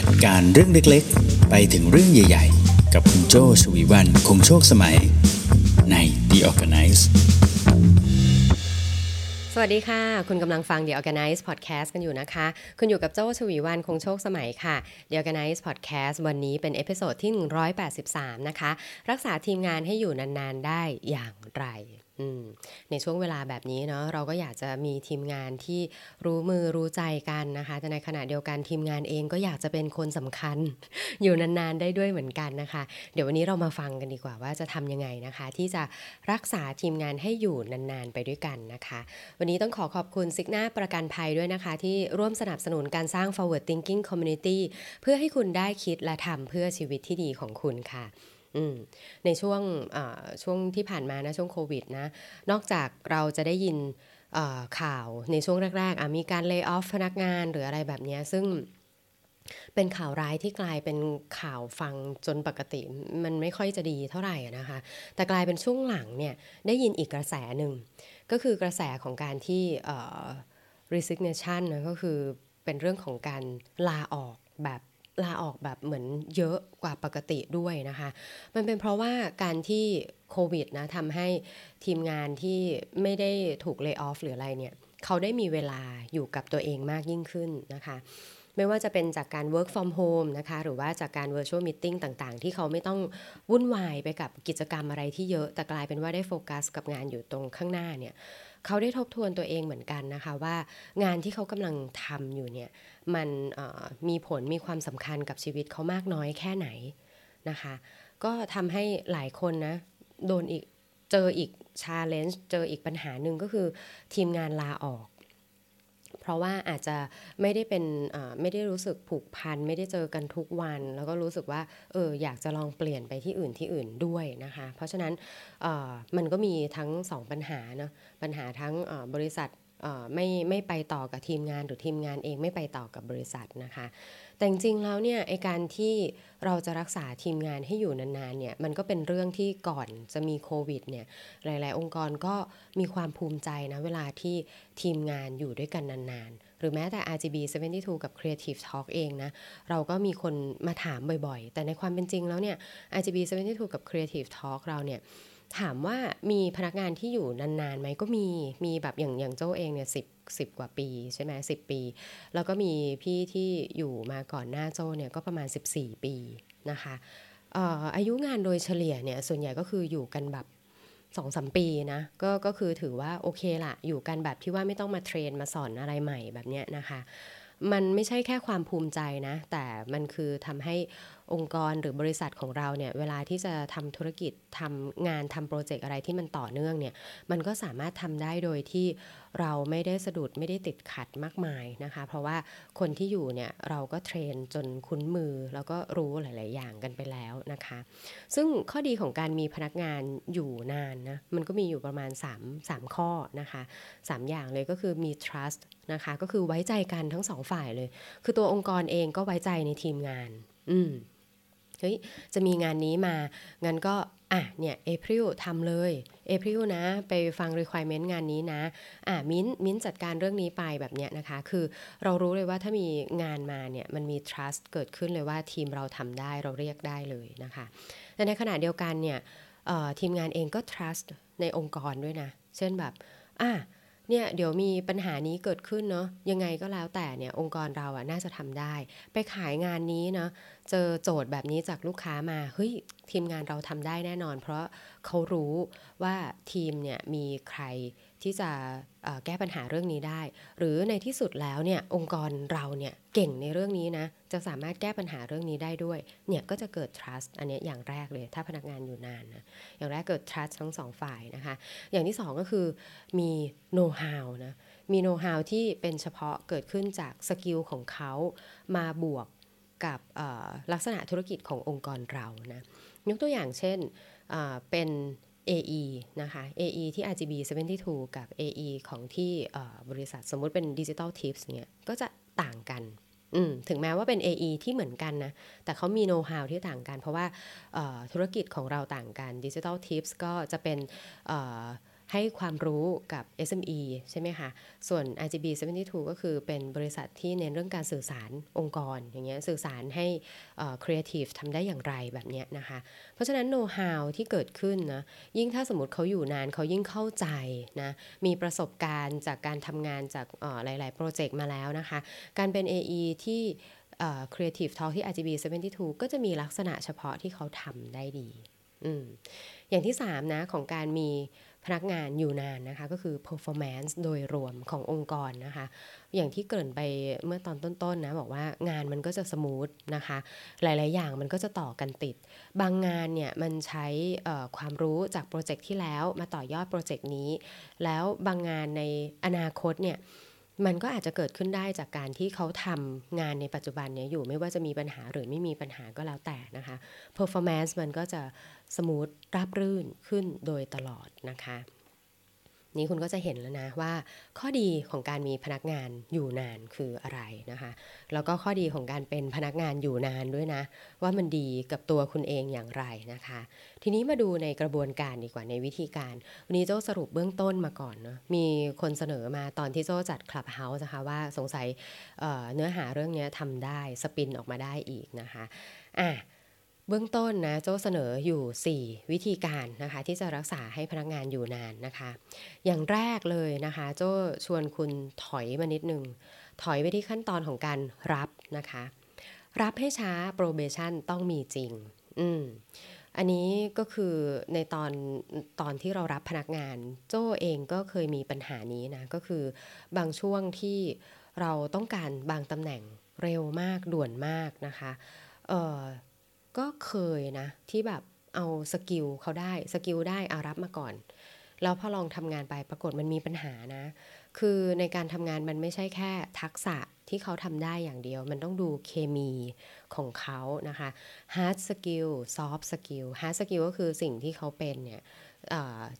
จัดการเรื่องเล็กๆไปถึงเรื่องใหญ่ๆกับคุณโจชวีวรรณคงโชคสมัยใน The Organize สวัสดีค่ะคุณกำลังฟัง The Organize Podcast กันอยู่นะคะคุณอยู่กับโจชวีวรรณคงโชคสมัยค่ะ The Organize Podcast วันนี้เป็นเอพิโซดที่183นะคะรักษาทีมงานให้อยู่นานๆได้อย่างไรในช่วงเวลาแบบนี้เนาะเราก็อยากจะมีทีมงานที่รู้มือรู้ใจกันนะคะแต่ในขณะเดียวกันทีมงานเองก็อยากจะเป็นคนสำคัญอยู่นานๆได้ด้วยเหมือนกันนะคะเดี๋ยววันนี้เรามาฟังกันดีกว่าว่าจะทำยังไงนะคะที่จะรักษาทีมงานให้อยู่นานๆไปด้วยกันนะคะวันนี้ต้องขอบคุณซิกนาประกันภัยด้วยนะคะที่ร่วมสนับสนุนการสร้าง forward thinking community เพื่อให้คุณได้คิดและทำเพื่อชีวิตที่ดีของคุณค่ะในช่วงที่ผ่านมานะช่วงโควิดนะนอกจากเราจะได้ยินข่าวในช่วงแรกๆมีการเลย์ออฟพนักงานหรืออะไรแบบนี้ซึ่งเป็นข่าวร้ายที่กลายเป็นข่าวฟังจนปกติมันไม่ค่อยจะดีเท่าไหร่นะคะแต่กลายเป็นช่วงหลังเนี่ยได้ยินอีกกระแสหนึ่งก็คือกระแสของการที่ resignation นะก็คือเป็นเรื่องของการลาออกแบบเหมือนเยอะกว่าปกติด้วยนะคะมันเป็นเพราะว่าการที่โควิดนะทำให้ทีมงานที่ไม่ได้ถูกเลย์ออฟหรืออะไรเนี่ยเขาได้มีเวลาอยู่กับตัวเองมากยิ่งขึ้นนะคะไม่ว่าจะเป็นจากการ work from home นะคะหรือว่าจากการ virtual meeting ต่างๆที่เขาไม่ต้องวุ่นวายไปกับกิจกรรมอะไรที่เยอะแต่กลายเป็นว่าได้โฟกัสกับงานอยู่ตรงข้างหน้าเนี่ยเขาได้ทบทวนตัวเองเหมือนกันนะคะว่างานที่เขากำลังทำอยู่เนี่ยมันมีผลมีความสำคัญกับชีวิตเขามากน้อยแค่ไหนนะคะก็ทำให้หลายคนนะโดนอีกเจออีก challenge เจออีกปัญหาหนึ่งก็คือทีมงานลาออกเพราะว่าอาจจะไม่ได้รู้สึกผูกพันไม่ได้เจอกันทุกวันแล้วก็รู้สึกว่าอยากจะลองเปลี่ยนไปที่อื่นด้วยนะคะเพราะฉะนั้นมันก็มีทั้งสองปัญหาเนาะปัญหาทั้งบริษัทไม่ไปต่อกับทีมงานหรือทีมงานเองไม่ไปต่อกับบริษัทนะคะแต่จริงๆแล้วเนี่ยไอ้การที่เราจะรักษาทีมงานให้อยู่นานๆเนี่ยมันก็เป็นเรื่องที่ก่อนจะมีโควิดเนี่ยหลายๆองค์กรก็มีความภูมิใจนะเวลาที่ทีมงานอยู่ด้วยกันนานๆหรือแม้แต่ RGB72 กับ Creative Talk เองนะเราก็มีคนมาถามบ่อยๆแต่ในความเป็นจริงแล้วเนี่ย RGB72 กับ Creative Talk เราเนี่ยถามว่ามีพนักงานที่อยู่นานๆไหมก็มีแบบอย่างโจ้เองเนี่ย10กว่าปีใช่ไหม10ปีแล้วก็มีพี่ที่อยู่มาก่อนหน้าโจ้เนี่ยก็ประมาณ14ปีนะคะอายุงานโดยเฉลี่ยเนี่ยส่วนใหญ่ก็คืออยู่กันแบบ 2-3 ปีนะก็คือถือว่าโอเคละอยู่กันแบบที่ว่าไม่ต้องมาเทรนมาสอนอะไรใหม่แบบเนี้ยนะคะมันไม่ใช่แค่ความภูมิใจนะแต่มันคือทำให้องค์กรหรือบริษัทของเราเนี่ยเวลาที่จะทำธุรกิจทำงานทำโปรเจกต์อะไรที่มันต่อเนื่องเนี่ยมันก็สามารถทำได้โดยที่เราไม่ได้สะดุดไม่ได้ติดขัดมากมายนะคะเพราะว่าคนที่อยู่เนี่ยเราก็เทรนจนคุ้นมือแล้วก็รู้หลายๆอย่างกันไปแล้วนะคะซึ่งข้อดีของการมีพนักงานอยู่นานนะมันก็มีอยู่ประมาณ3ข้อนะคะ3อย่างเลยก็คือมี trust นะคะก็คือไว้ใจกันทั้ง2ฝ่ายเลยคือตัวองค์กรเองก็ไว้ใจในทีมงานเฮ้ยจะมีงานนี้มางั้นก็เนี่ย April ทำเลย April นะไปฟัง requirement งานนี้นะมิ้นจัดการเรื่องนี้ไปแบบเนี้ยนะคะคือเรารู้เลยว่าถ้ามีงานมาเนี่ยมันมี trust เกิดขึ้นเลยว่าทีมเราทำได้เราเรียกได้เลยนะคะแต่ในขณะเดียวกันเนี่ยทีมงานเองก็ trust ในองค์กรด้วยนะเช่นแบบเนี่ยเดี๋ยวมีปัญหานี้เกิดขึ้นเนาะยังไงก็แล้วแต่เนี่ยองค์กรเราน่าจะทำได้ไปขายงานนี้เนาะเจอโจทย์แบบนี้จากลูกค้ามาเฮ้ยทีมงานเราทำได้แน่นอนเพราะเขารู้ว่าทีมเนี่ยมีใครที่จะแก้ปัญหาเรื่องนี้ได้หรือในที่สุดแล้วเนี่ยองค์กรเราเนี่ยเก่งในเรื่องนี้นะจะสามารถแก้ปัญหาเรื่องนี้ได้ด้วยเนี่ยก็จะเกิด trust อันนี้อย่างแรกเลยถ้าพนักงานอยู่นานนะอย่างแรกเกิด trust ทั้งสองฝ่ายนะคะอย่างที่สองก็คือมี know-how นะมี know-how ที่เป็นเฉพาะเกิดขึ้นจากสกิลของเขามาบวกกับลักษณะธุรกิจขององค์กรเรานะยกตัวอย่างเช่นเป็น AE นะคะ AE ที่ RGB72 กับ AE ของที่บริษัทสมมุติเป็น Digital Tips เนี่ยก็จะต่างกันถึงแม้ว่าเป็น AE ที่เหมือนกันนะแต่เขามี know-how ที่ต่างกันเพราะว่าธุรกิจของเราต่างกัน Digital Tips ก็จะเป็น ให้ความรู้กับ SME ใช่ไหมคะส่วน RGB72 ก็คือเป็นบริษัทที่เน้นเรื่องการสื่อสารองค์กรอย่างเงี้ยสื่อสารให้Creative ทำได้อย่างไรแบบเนี้ยนะคะเพราะฉะนั้นโน้ตฮาวที่เกิดขึ้นนะยิ่งถ้าสมมติเขาอยู่นานเขายิ่งเข้าใจนะมีประสบการณ์จากการทำงานจากหลายๆโปรเจกต์มาแล้วนะคะการเป็น AE ที่ Creative Talk ที่ RGB72 ก็จะมีลักษณะเฉพาะที่เขาทำได้ดีอย่างที่3นะของการมีพนักงานอยู่นานนะคะก็คือ performance โดยรวมขององค์กรนะคะอย่างที่เกริ่นไปเมื่อตอนต้นๆนะบอกว่างานมันก็จะสมูทนะคะหลายๆอย่างมันก็จะต่อกันติดบางงานเนี่ยมันใช้ความรู้จากโปรเจกต์ที่แล้วมาต่อยอดโปรเจกต์นี้แล้วบางงานในอนาคตเนี่ยมันก็อาจจะเกิดขึ้นได้จากการที่เขาทำงานในปัจจุบันเนี่ยอยู่ไม่ว่าจะมีปัญหาหรือไม่มีปัญหาก็แล้วแต่นะคะ performance มันก็จะสมูทราบรื่นขึ้นโดยตลอดนะคะนี่คุณก็จะเห็นแล้วนะว่าข้อดีของการมีพนักงานอยู่นานคืออะไรนะคะแล้วก็ข้อดีของการเป็นพนักงานอยู่นานด้วยนะว่ามันดีกับตัวคุณเองอย่างไรนะคะทีนี้มาดูในกระบวนการดีกว่าในวิธีการวันนี้โจ้สรุปเบื้องต้นมาก่อนเนาะมีคนเสนอมาตอนที่โจ้จัด Clubhouse นะคะว่าสงสัยเนื้อหาเรื่องนี้ทำได้สปินออกมาได้อีกนะคะเบื้องต้นนะโจ้เสนออยู่4วิธีการนะคะที่จะรักษาให้พนักงานอยู่นานนะคะอย่างแรกเลยนะคะโจ้ชวนคุณถอยมานิดนึงถอยไปที่ขั้นตอนของการรับนะคะรับให้ช้า probation ต้องมีจริงอันนี้ก็คือในตอนที่เรารับพนักงานโจ้เองก็เคยมีปัญหานี้นะก็คือบางช่วงที่เราต้องการบางตำแหน่งเร็วมากด่วนมากนะคะก็เคยนะที่แบบเอาสกิลเขาได้สกิลได้เอารับมาก่อนแล้วพอลองทำงานไปปรากฏมันมีปัญหานะคือในการทำงานมันไม่ใช่แค่ทักษะที่เขาทำได้อย่างเดียวมันต้องดูเคมีของเขานะคะ hard skill soft skill hard skill ก็คือสิ่งที่เขาเป็นเนี่ย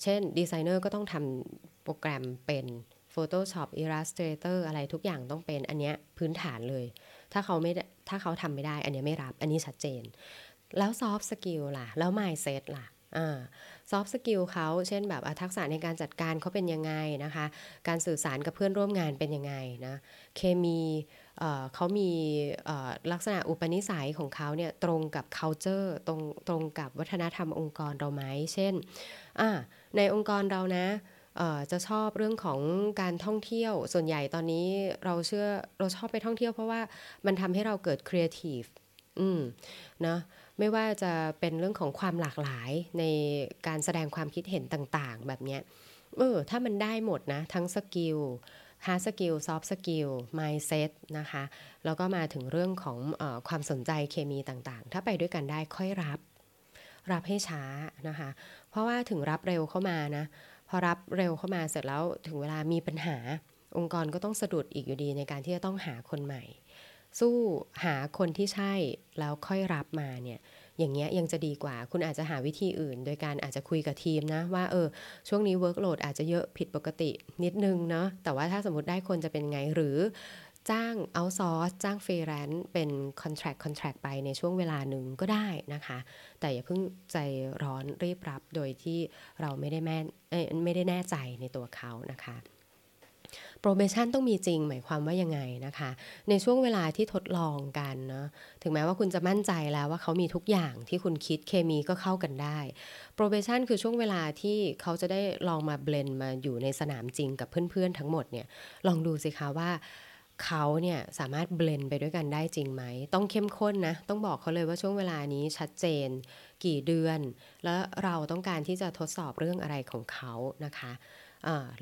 เช่นดีไซเนอร์ก็ต้องทำโปรแกรมเป็น Photoshop Illustrator อะไรทุกอย่างต้องเป็นอันเนี้ยพื้นฐานเลยถ้าเขาทำไม่ได้อันนี้ไม่รับอันนี้ชัดเจนแล้ว soft skill ล่ะแล้ว mindset ล่ะsoft skill เขาเช่นแบบทักษะในการจัดการเขาเป็นยังไงนะคะการสื่อสารกับเพื่อนร่วมงานเป็นยังไงนะเคมีเขามีลักษณะอุปนิสัยของเขาเนี่ยตรงกับ culture ตรงกับวัฒนธรรมองค์กรเราไหมเช่นในองค์กรเรานะจะชอบเรื่องของการท่องเที่ยวส่วนใหญ่ตอนนี้เราชอบไปท่องเที่ยวเพราะว่ามันทำให้เราเกิดครีเอทีฟนะไม่ว่าจะเป็นเรื่องของความหลากหลายในการแสดงความคิดเห็นต่างๆแบบเนี้ยถ้ามันได้หมดนะทั้งสกิล hard skill soft skill mindset นะคะแล้วก็มาถึงเรื่องของความสนใจเคมีต่างๆถ้าไปด้วยกันได้ค่อยรับให้ช้านะคะเพราะว่าถึงรับเร็วเข้ามานะพอรับเร็วเข้ามาเสร็จแล้วถึงเวลามีปัญหาองค์กรก็ต้องสะดุดอีกอยู่ดีในการที่จะต้องหาคนใหม่สู้หาคนที่ใช่แล้วค่อยรับมาเนี่ยอย่างเงี้ยยังจะดีกว่าคุณอาจจะหาวิธีอื่นโดยการอาจจะคุยกับทีมนะว่าช่วงนี้เวิร์กโหลดอาจจะเยอะผิดปกตินิดนึงเนาะแต่ว่าถ้าสมมติได้คนจะเป็นไงหรือจ้างเอาซอร์สจ้างฟรีแลนซ์เป็นคอนแทรคไปในช่วงเวลาหนึ่งก็ได้นะคะแต่อย่าเพิ่งใจร้อนรีบรับโดยที่เราไม่ได้แน่ใจในตัวเขานะคะprobation ต้องมีจริงหมายความว่ายังไงนะคะในช่วงเวลาที่ทดลองกันเนาะถึงแม้ว่าคุณจะมั่นใจแล้วว่าเขามีทุกอย่างที่คุณคิดเคมีก็เข้ากันได้ probation คือช่วงเวลาที่เขาจะได้ลองมาเบลนด์มาอยู่ในสนามจริงกับเพื่อนๆทั้งหมดเนี่ยลองดูสิคะว่าเขาเนี่ยสามารถเบลนด์ไปด้วยกันได้จริงไหมต้องเข้มข้นนะต้องบอกเขาเลยว่าช่วงเวลานี้ชัดเจนกี่เดือนแล้วเราต้องการที่จะทดสอบเรื่องอะไรของเขานะคะ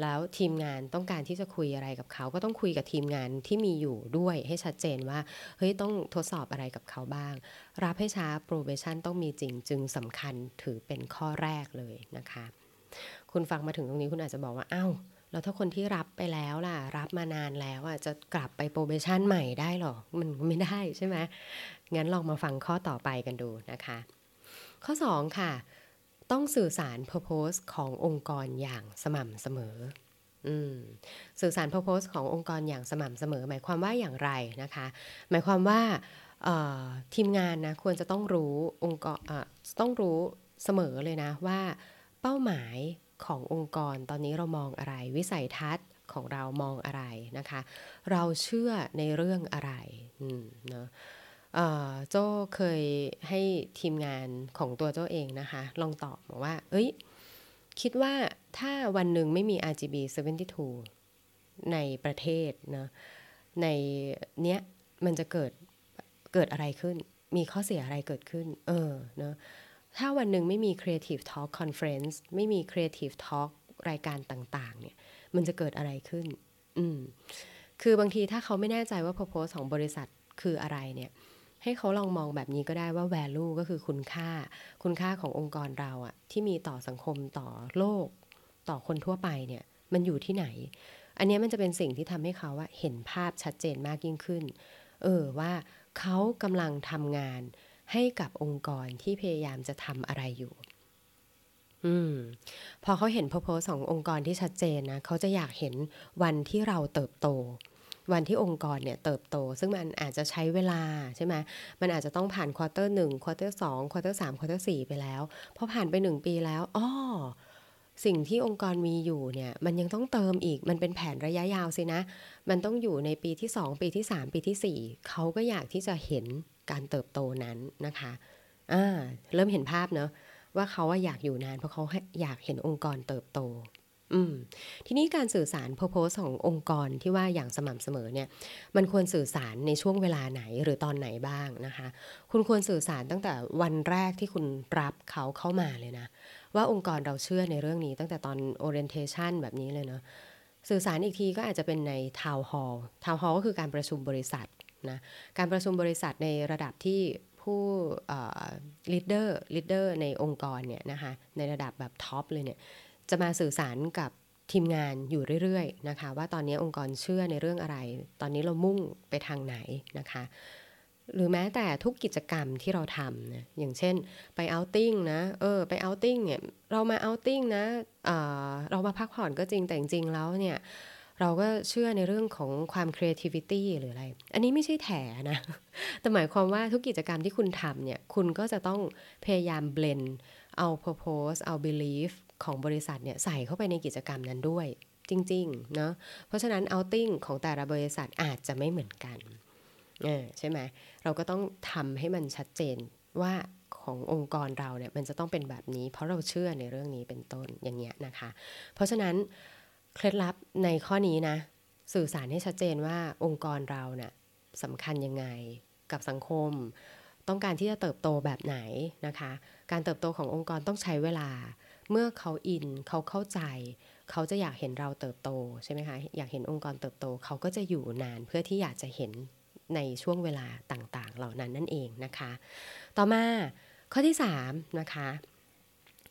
แล้วทีมงานต้องการที่จะคุยอะไรกับเขาก็ต้องคุยกับทีมงานที่มีอยู่ด้วยให้ชัดเจนว่าเฮ้ยต้องทดสอบอะไรกับเขาบ้างรับให้ช้า probation ต้องมีจริงจึงสำคัญถือเป็นข้อแรกเลยนะคะคุณฟังมาถึงตรงนี้คุณอาจจะบอกว่าอ้าวแล้วถ้าคนที่รับไปแล้วล่ะรับมานานแล้วอ่ะจะกลับไปโปรเบชั่นใหม่ได้หรอมันไม่ได้ใช่ไหมงั้นลองมาฟังข้อต่อไปกันดูนะคะข้อ2ค่ะต้องสื่อสาร purpose ขององค์กรอย่างสม่ำเสมอสื่อสาร purpose ขององค์กรอย่างสม่ำเสมอหมายความว่าอย่างไรนะคะหมายความว่าทีมงานนะควรจะต้องรู้องค์กรต้องรู้เสมอเลยนะว่าเป้าหมาย ขององค์กรตอนนี้เรามองอะไรวิสัยทัศน์ของเรามองอะไรนะคะเราเชื่อในเรื่องอะไรเนาะโจ้เคยให้ทีมงานของตัวโจ้เองนะคะลองตอบว่าเอ้ยคิดว่าถ้าวันหนึ่งไม่มี RGB72 ในประเทศนะในเนี้ยมันจะเกิดอะไรขึ้นมีข้อเสียอะไรเกิดขึ้นเนาะถ้าวันหนึ่งไม่มี Creative Talk Conference ไม่มี Creative Talk รายการต่างๆเนี่ยมันจะเกิดอะไรขึ้นคือบางทีถ้าเขาไม่แน่ใจว่า purpose ของบริษัทคืออะไรเนี่ยให้เขาลองมองแบบนี้ก็ได้ว่า value ก็คือคุณค่าขององค์กรเราอะที่มีต่อสังคมต่อโลกต่อคนทั่วไปเนี่ยมันอยู่ที่ไหนอันนี้มันจะเป็นสิ่งที่ทำให้เขาว่าเห็นภาพชัดเจนมากยิ่งขึ้นว่าเขากำลังทำงานให้กับองค์กรที่พยายามจะทำอะไรอยู่พอเขาเห็น purpose ขององค์กรที่ชัดเจนนะเขาจะอยากเห็นวันที่เราเติบโตวันที่องค์กรเนี่ยเติบโตซึ่งมันอาจจะใช้เวลาใช่ไหมมันอาจจะต้องผ่านควอเตอร์1ควอเตอร์2ควอเตอร์3ควอเตอร์4ไปแล้วพอผ่านไป1ปีแล้วสิ่งที่องค์กรมีอยู่เนี่ยมันยังต้องเติมอีกมันเป็นแผนระยะยาวสินะมันต้องอยู่ในปีที่2ปีที่3ปีที่4เขาก็อยากที่จะเห็นการเติบโตนั้นนะคะเริ่มเห็นภาพเนอะว่าเขาอยากอยู่นานเพราะเขาอยากเห็นองค์กรเติบโตทีนี้การสื่อสาร purpose ขององค์กรที่ว่าอย่างสม่ำเสมอเนี่ยมันควรสื่อสารในช่วงเวลาไหนหรือตอนไหนบ้างนะคะคุณควรสื่อสารตั้งแต่วันแรกที่คุณรับเขาเข้ามาเลยนะว่าองค์กรเราเชื่อในเรื่องนี้ตั้งแต่ตอน orientation แบบนี้เลยเนาะสื่อสารอีกทีก็อาจจะเป็นใน town hall town hall ก็คือการประชุมบริษัทนะการประชุมบริษัทในระดับที่ผู้leader ในองค์กรเนี่ยนะคะในระดับแบบท็อปเลยเนี่ยจะมาสื่อสารกับทีมงานอยู่เรื่อยๆนะคะว่าตอนนี้องค์กรเชื่อในเรื่องอะไรตอนนี้เรามุ่งไปทางไหนนะคะหรือแม้แต่ทุกกิจกรรมที่เราทำนะอย่างเช่นไปเอาท์ติ้งนะไปเอาท์ติ้งเนี่ยเรามาเอาท์ติ้งนะเรามาพักผ่อนก็จริงแต่จริงๆแล้วเนี่ยเราก็เชื่อในเรื่องของความ creativity หรืออะไรอันนี้ไม่ใช่แถนะแต่หมายความว่าทุกกิจกรรมที่คุณทำเนี่ยคุณก็จะต้องพยายาม blend เอา purpose เอา beliefของบริษัทเนี่ยใส่เข้าไปในกิจกรรมนั้นด้วยจริงๆเนาะเพราะฉะนั้นเอาท์ติ้งของแต่ละบริษัทอาจจะไม่เหมือนกันใช่ไหมเราก็ต้องทำให้มันชัดเจนว่าขององค์กรเราเนี่ยมันจะต้องเป็นแบบนี้เพราะเราเชื่อในเรื่องนี้เป็นต้นอย่างเงี้ยนะคะเพราะฉะนั้นเคล็ดลับในข้อนี้นะสื่อสารให้ชัดเจนว่าองค์กรเราเนี่ยสำคัญยังไงกับสังคมต้องการที่จะเติบโตแบบไหนนะคะการเติบโตขององค์กรต้องใช้เวลาเมื่อเขาอินเขาเข้าใจเขาจะอยากเห็นเราเติบโตใช่ไหมคะอยากเห็นองค์กรเติบโตเขาก็จะอยู่นานเพื่อที่อยากจะเห็นในช่วงเวลาต่างๆเหล่านั้นนั่นเองนะคะต่อมาข้อที่3นะคะ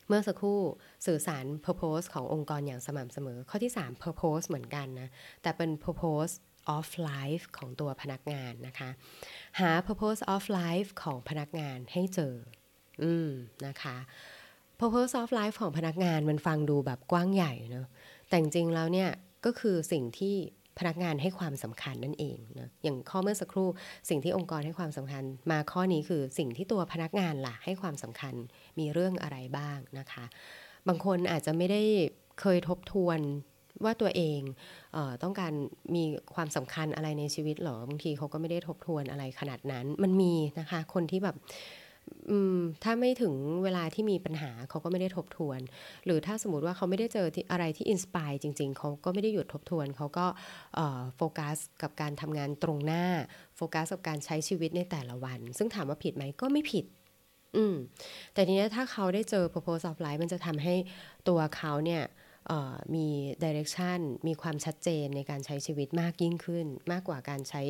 เมื่อสักครู่สื่อสาร purpose ขององค์กรอย่างสม่ำเสมอข้อที่3 purpose เหมือนกันนะแต่เป็น purpose of life ของตัวพนักงานนะคะหา purpose of life ของพนักงานให้เจอนะคะpurpose of life ของพนักงานมันฟังดูแบบกว้างใหญ่เนอะแต่จริงๆแล้วเนี่ยก็คือสิ่งที่พนักงานให้ความสำคัญนั่นเองนะอย่างข้อเมื่อสักครู่สิ่งที่องค์กรให้ความสำคัญมาข้อนี้คือสิ่งที่ตัวพนักงานล่ะให้ความสำคัญมีเรื่องอะไรบ้างนะคะบางคนอาจจะไม่ได้เคยทบทวนว่าตัวเองต้องการมีความสำคัญอะไรในชีวิตหรอบางทีเขาก็ไม่ได้ทบทวนอะไรขนาดนั้นมันมีนะคะคนที่แบบถ้าไม่ถึงเวลาที่มีปัญหาเขาก็ไม่ได้ทบทวนหรือถ้าสมมติว่าเขาไม่ได้เจออะไรที่อินสไปร์จริงๆเขาก็ไม่ได้หยุดทบทวนเขาก็โฟกัสกับการทำงานตรงหน้าโฟกัสกับการใช้ชีวิตในแต่ละวันซึ่งถามว่าผิดไหมก็ไม่ผิดแต่ทีนี้ถ้าเขาได้เจอ purpose of life มันจะทำให้ตัวเขาเนี่ยมี direction มีความชัดเจนในการใช้ชีวิตมากยิ่งขึ้นมากกว่าการใช้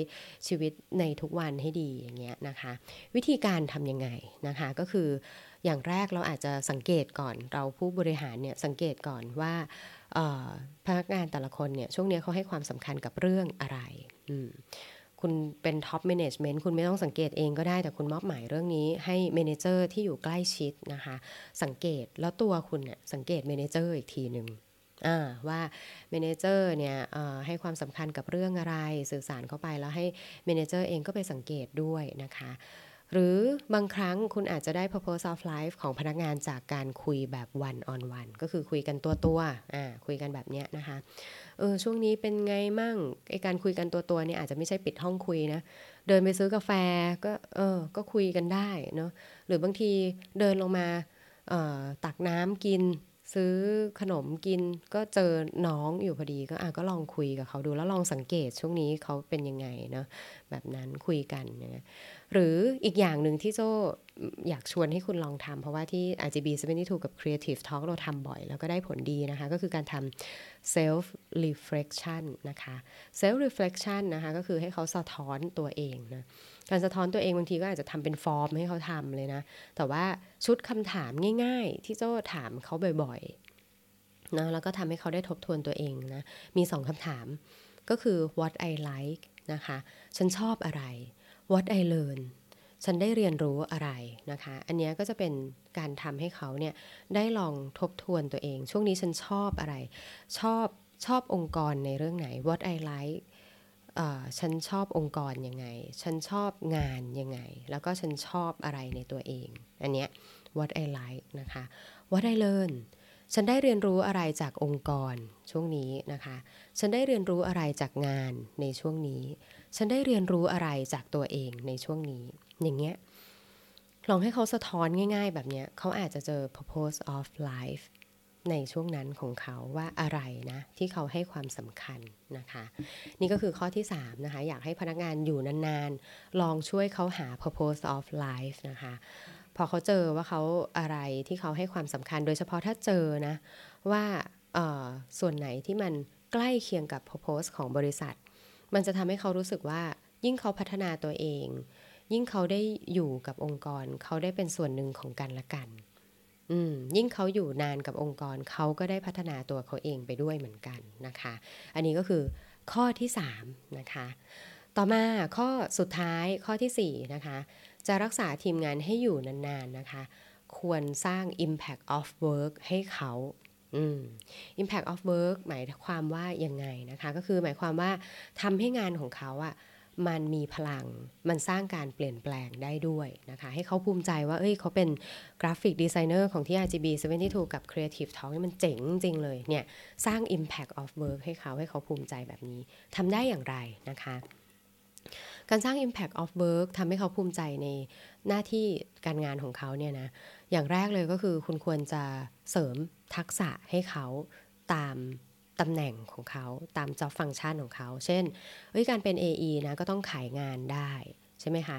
ชีวิตในทุกวันให้ดีอย่างเงี้ยนะคะวิธีการทำยังไงนะคะก็คืออย่างแรกเราอาจจะสังเกตก่อนเราผู้บริหารเนี่ยสังเกตก่อนว่าพนักงานแต่ละคนเนี่ยช่วงนี้เขาให้ความสำคัญกับเรื่องอะไรคุณเป็น top management คุณไม่ต้องสังเกตเองก็ได้แต่คุณมอบหมายเรื่องนี้ให้ manager ที่อยู่ใกล้ชิดนะคะสังเกตแล้วตัวคุณเนี่ยสังเกต manager อีกทีนึงว่า manager เนี่ยให้ความสำคัญกับเรื่องอะไรสื่อสารเข้าไปแล้วให้ manager เองก็ไปสังเกตด้วยนะคะ หรือบางครั้งคุณอาจจะได้ purpose of life ของพนักงานจากการคุยแบบ one on one ก็คือคุยกันตัวคุยกันแบบเนี้ยนะคะช่วงนี้เป็นไงมั่งไอการคุยกันตัวเนี่ยอาจจะไม่ใช่ปิดห้องคุยนะเดินไปซื้อกาแฟก็ก็คุยกันได้เนาะหรือบางทีเดินลงมาตักน้ำกินซื้อขนมกินก็เจอน้องอยู่พอดีก็ก็ลองคุยกับเขาดูแล้วลองสังเกตช่วงนี้เขาเป็นยังไงเนาะแบบนั้นคุยกันนะหรืออีกอย่างหนึ่งที่โจ้อยากชวนให้คุณลองทำเพราะว่าที่ RGB72 กับ Creative Talk เราทำบ่อยแล้วก็ได้ผลดีนะคะก็คือการทำ self reflection นะคะ self reflection นะคะก็คือให้เขาสะท้อนตัวเองนะการสะท้อนตัวเองบางทีก็อาจจะทำเป็นฟอร์มให้เขาทำเลยนะแต่ว่าชุดคำถามง่ายๆที่โจ้ถามเขาบ่อยๆนะแล้วก็ทำให้เขาได้ทบทวนตัวเองนะมี2คำถามก็คือ what I like นะคะฉันชอบอะไร what I learnฉันได้เรียนรู้อะไรนะคะอันนี้ก็จะเป็นการทำให้เขาเนี่ยได้ลองทบทวนตัวเองช่วงนี้ฉันชอบอะไรชอบองค์กรในเรื่องไหน What I like ฉันชอบองค์กรยังไงฉันชอบงานยังไงแล้วก็ฉันชอบอะไรในตัวเองอันเนี้ย What I like นะคะ What I learn ฉันได้เรียนรู้อะไรจากองค์กรช่วงนี้นะคะฉันได้เรียนรู้อะไรจากงานในช่วงนี้ฉันได้เรียนรู้อะไรจากตัวเองในช่วงนี้อย่างเงี้ยลองให้เขาสะท้อนง่ายๆแบบเนี้ยเขาอาจจะเจอ purpose of life ในช่วงนั้นของเขาว่าอะไรนะที่เขาให้ความสำคัญนะคะนี่ก็คือข้อที่3นะคะอยากให้พนักงานอยู่นานๆลองช่วยเขาหา purpose of life นะคะพอเขาเจอว่าเขาอะไรที่เขาให้ความสำคัญโดยเฉพาะถ้าเจอนะว่าส่วนไหนที่มันใกล้เคียงกับ purpose ของบริษัทมันจะทำให้เขารู้สึกว่ายิ่งเขาพัฒนาตัวเองยิ่งเขาได้อยู่กับองค์กรเขาได้เป็นส่วนหนึ่งของกันและกันยิ่งเขาอยู่นานกับองค์กรเขาก็ได้พัฒนาตัวเขาเองไปด้วยเหมือนกันนะคะอันนี้ก็คือข้อที่3นะคะต่อมาข้อสุดท้ายข้อที่4นะคะจะรักษาทีมงานให้อยู่นานๆนะคะควรสร้าง impact of work ให้เขาimpact of work หมายความว่ายังไงนะคะก็คือหมายความว่าทำให้งานของเขาอะมันมีพลังมันสร้างการเปลี่ยนแปลงได้ด้วยนะคะให้เขาภูมิใจว่าเขาเป็นกราฟิกดีไซเนอร์ของที่ RGB72 กับ Creative Talk นี่มันเจ๋งจริงเลยเนี่ยสร้าง impact of work ให้เขาภูมิใจแบบนี้ทำได้อย่างไรนะคะการสร้าง impact of work ทำให้เขาภูมิใจในหน้าที่การงานของเขาเนี่ยนะอย่างแรกเลยก็คือคุณควรจะเสริมทักษะให้เขาตามตำแหน่งของเขาตาม job function ของเขาเช่นการเป็น AE นะก็ต้องขายงานได้ใช่ไหมคะ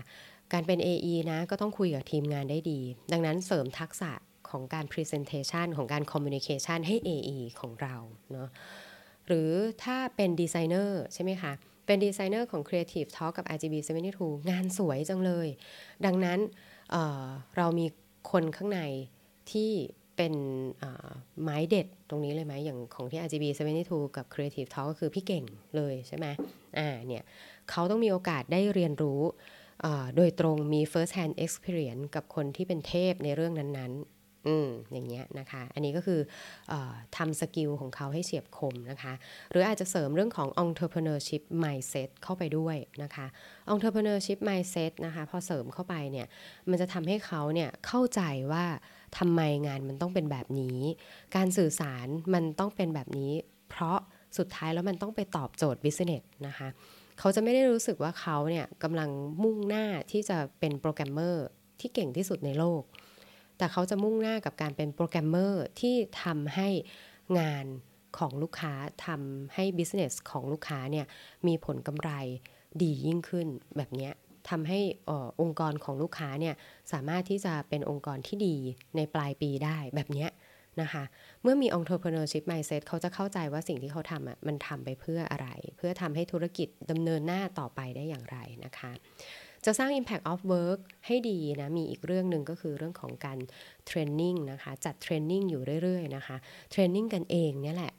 การเป็น AE นะก็ต้องคุยกับทีมงานได้ดีดังนั้นเสริมทักษะของการ presentation ของการ communication ให้ AE ของเราเนาะหรือถ้าเป็นดีไซเนอร์ใช่ไหมคะเป็นดีไซเนอร์ของ Creative Talk กับ RGB72 งานสวยจังเลยดังนั้นเรามีคนข้างในที่เป็นไม้เด็ดตรงนี้เลยไหมอย่างของที่ RGB72 กับ Creative Talk ก็คือพี่เก่งเลยใช่ไหมเนี่ยเขาต้องมีโอกาสได้เรียนรู้โดยตรงมี first hand experience กับคนที่เป็นเทพในเรื่องนั้นๆอย่างเงี้ยนะคะอันนี้ก็คือทำสกิลของเขาให้เฉียบคมนะคะหรืออาจจะเสริมเรื่องของ entrepreneurship mindset เข้าไปด้วยนะคะ entrepreneurship mindset นะคะพอเสริมเข้าไปเนี่ยมันจะทำให้เขาเนี่ยเข้าใจว่าทำไมงานมันต้องเป็นแบบนี้การสื่อสารมันต้องเป็นแบบนี้เพราะสุดท้ายแล้วมันต้องไปตอบโจทย์ business นะคะเขาจะไม่ได้รู้สึกว่าเขาเนี่ยกำลังมุ่งหน้าที่จะเป็นโปรแกรมเมอร์ที่เก่งที่สุดในโลกแต่เขาจะมุ่งหน้ากับการเป็นโปรแกรมเมอร์ที่ทำให้งานของลูกค้าทำให้ business ของลูกค้าเนี่ยมีผลกำไรดียิ่งขึ้นแบบเนี้ยทำให้องค์กรของลูกค้าเนี่ยสามารถที่จะเป็นองค์กรที่ดีในปลายปีได้แบบเนี้ยนะคะเมื่อมี entrepreneurship mindset เขาจะเข้าใจว่าสิ่งที่เขาทำอ่ะมันทำไปเพื่ออะไรเพื่อทำให้ธุรกิจดำเนินหน้าต่อไปได้อย่างไรนะคะจะสร้าง impact of work ให้ดีนะมีอีกเรื่องหนึ่งก็คือเรื่องของการเทรนนิ่งนะคะจัดเทรนนิ่งอยู่เรื่อยๆนะคะเทรนนิ่งกันเองเนี่ยแหละ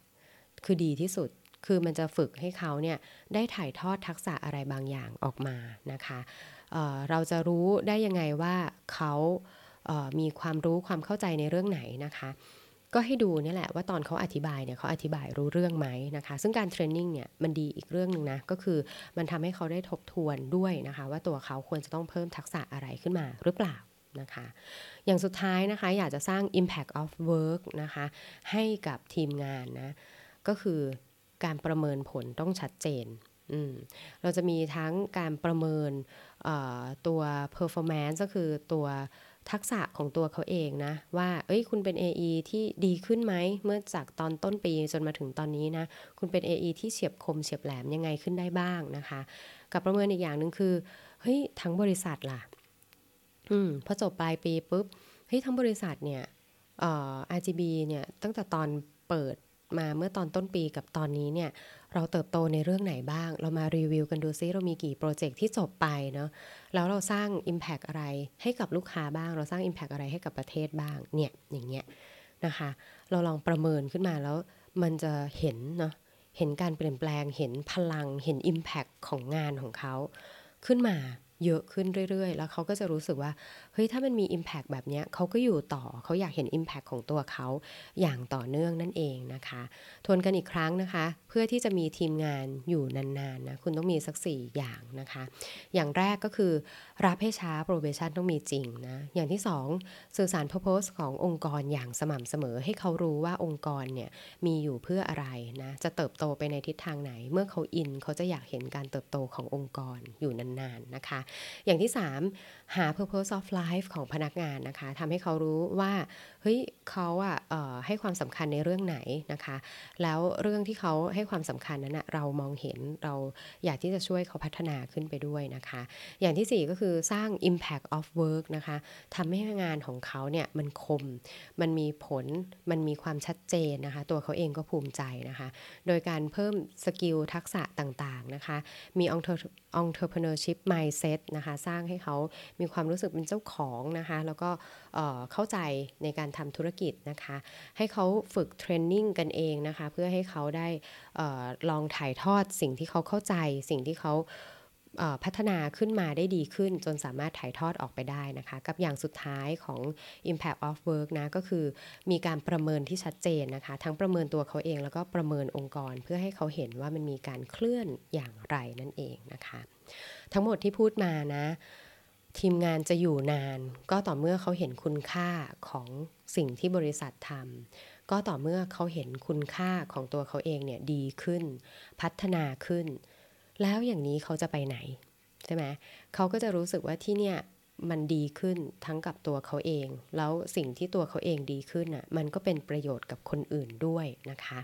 คือดีที่สุดคือมันจะฝึกให้เขาเนี่ยได้ถ่ายทอดทักษะอะไรบางอย่างออกมานะคะเราจะรู้ได้ยังไงว่าเขามีความรู้ความเข้าใจในเรื่องไหนนะคะ ก็ให้ดูนี่แหละว่าตอนเขาอธิบายเนี่ยเขาอธิบายรู้เรื่องไหมนะคะซึ่งการเทรนนิ่งเนี่ยมันดีอีกเรื่องนึงนะก็คือมันทำให้เขาได้ทบทวนด้วยนะคะว่าตัวเขาควรจะต้องเพิ่มทักษะอะไรขึ้นมาหรือเปล่านะคะอย่างสุดท้ายนะคะอยากจะสร้าง impact of work นะคะให้กับทีมงานนะก็คือการประเมินผลต้องชัดเจนเราจะมีทั้งการประเมินตัว performance ก็คือตัวทักษะของตัวเขาเองนะว่าเอ้ยคุณเป็น AE ที่ดีขึ้นไหมเมื่อจากตอนต้นปีจนมาถึงตอนนี้นะคุณเป็น AE ที่เฉียบคมเฉียบแหลมยังไงขึ้นได้บ้างนะคะกับประเมินอีกอย่างนึงคือเฮ้ยทั้งบริษัทล่ะพอจบปลายปีปุ๊บเฮ้ยทั้งบริษัทเนี่ยRGB เนี่ยตั้งแต่ตอนเปิดมาเมื่อตอนต้นปีกับตอนนี้เนี่ยเราเติบโตในเรื่องไหนบ้างเรามารีวิวกันดูซิเรามีกี่โปรเจกต์ที่จบไปเนาะแล้วเราสร้าง impact อะไรให้กับลูกค้าบ้างเราสร้าง impact อะไรให้กับประเทศบ้างเนี่ยอย่างเงี้ยนะคะเราลองประเมินขึ้นมาแล้วมันจะเห็นเนาะเห็นการเปลี่ยนแปลงเห็นพลังเห็น impact ของงานของเขาขึ้นมาเยอะขึ้นเรื่อยๆแล้วเขาก็จะรู้สึกว่าเฮ้ยถ้ามันมี impact แบบเนี้ยเขาก็อยู่ต่อเขาอยากเห็น impact ของตัวเขาอย่างต่อเนื่องนั่นเองนะคะทวนกันอีกครั้งนะคะเพื่อที่จะมีทีมงานอยู่นานๆนะคุณต้องมีสัก4อย่างนะคะอย่างแรกก็คือรับให้ช้า probation ต้องมีจริงนะอย่างที่2สื่อสาร purpose ขององค์กรอย่างสม่ำเสมอให้เขารู้ว่าองค์กรเนี่ยมีอยู่เพื่ออะไรนะจะเติบโตไปในทิศทางไหนเมื่อเขาอินเขาจะอยากเห็นการเติบโตขององค์กรอยู่นานๆนะคะอย่างที่3หา purpose of life ของพนักงานนะคะทำให้เขารู้ว่าเฮ้ยเขาอ่ะให้ความสำคัญในเรื่องไหนนะคะแล้วเรื่องที่เขาให้ความสำคัญนั้นนะเรามองเห็นเราอยากที่จะช่วยเขาพัฒนาขึ้นไปด้วยนะคะอย่างที่4ก็คือสร้าง impact of work นะคะทำให้งานของเขาเนี่ยมันคมมันมีผลมันมีความชัดเจนนะคะตัวเขาเองก็ภูมิใจนะคะโดยการเพิ่มสกิลทักษะต่างๆนะคะมี entrepreneurship mindsetนะคะสร้างให้เขามีความรู้สึกเป็นเจ้าของนะคะแล้วก็เข้าใจในการทำธุรกิจนะคะให้เขาฝึกเทรนนิ่งกันเองนะคะเพื่อให้เขาได้ลองถ่ายทอดสิ่งที่เขาเข้าใจสิ่งที่เขาพัฒนาขึ้นมาได้ดีขึ้นจนสามารถถ่ายทอดออกไปได้นะคะกับอย่างสุดท้ายของ Impact of Work นะก็คือมีการประเมินที่ชัดเจนนะคะทั้งประเมินตัวเขาเองแล้วก็ประเมินองค์กรเพื่อให้เขาเห็นว่ามันมีการเคลื่อนอย่างไรนั่นเองนะคะทั้งหมดที่พูดมานะทีมงานจะอยู่นานก็ต่อเมื่อเขาเห็นคุณค่าของสิ่งที่บริษัททำก็ต่อเมื่อเขาเห็นคุณค่าของตัวเขาเองเนี่ยดีขึ้นพัฒนาขึ้นแล้วอย่างนี้เขาจะไปไหนใช่ไหมเขาก็จะรู้สึกว่าที่เนี่ยมันดีขึ้นทั้งกับตัวเขาเองแล้วสิ่งที่ตัวเขาเองดีขึ้นน่ะมันก็เป็นประโยชน์กับคนอื่นด้วยนะคะ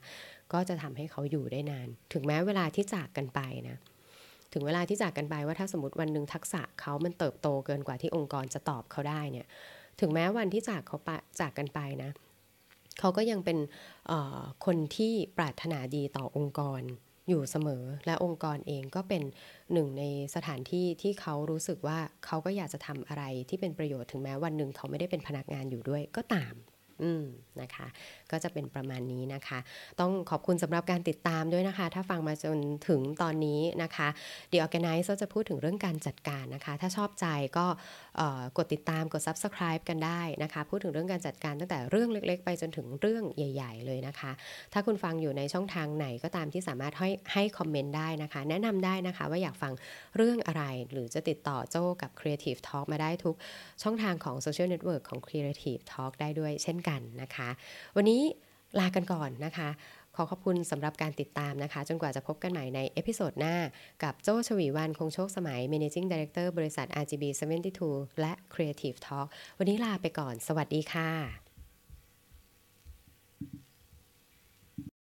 ก็จะทำให้เขาอยู่ได้นานถึงแม้เวลาที่จากกันไปนะถึงเวลาที่จากกันไปว่าถ้าสมมติวันนึงทักษะเขามันเติบโตเกินกว่าที่องค์กรจะตอบเขาได้เนี่ยถึงแม้วันที่จากกันไปนะเขาก็ยังเป็นคนที่ปรารถนาดีต่อองค์กรอยู่เสมอและองค์กรเองก็เป็นหนึ่งในสถานที่ที่เขารู้สึกว่าเขาก็อยากจะทำอะไรที่เป็นประโยชน์ถึงแม้วันนึงเขาไม่ได้เป็นพนักงานอยู่ด้วยก็ตามนะคะก็จะเป็นประมาณนี้นะคะต้องขอบคุณสำหรับการติดตามด้วยนะคะถ้าฟังมาจนถึงตอนนี้นะคะ The Organize ก็จะพูดถึงเรื่องการจัดการนะคะถ้าชอบใจก็กดติดตามกด Subscribe กันได้นะคะพูดถึงเรื่องการจัดการตั้งแต่เรื่องเล็กๆไปจนถึงเรื่องใหญ่ๆเลยนะคะถ้าคุณฟังอยู่ในช่องทางไหนก็ตามที่สามารถให้คอมเมนต์ได้นะคะแนะนำได้นะคะว่าอยากฟังเรื่องอะไรหรือจะติดต่อโจ้กับ Creative Talk มาได้ทุกช่องทางของ Social Network ของ Creative Talk ได้ด้วยเช่นกันนะคะวันนี้ลากันก่อนนะคะขอขอบคุณสำหรับการติดตามนะคะจนกว่าจะพบกันใหม่ในเอพิโซดหน้ากับโจ้ชวีวรรณคงโชคสมัย Managing Director บริษัท RGB72 และ Creative Talk วันนี้ลาไปก่อนสวัสดีค่ะ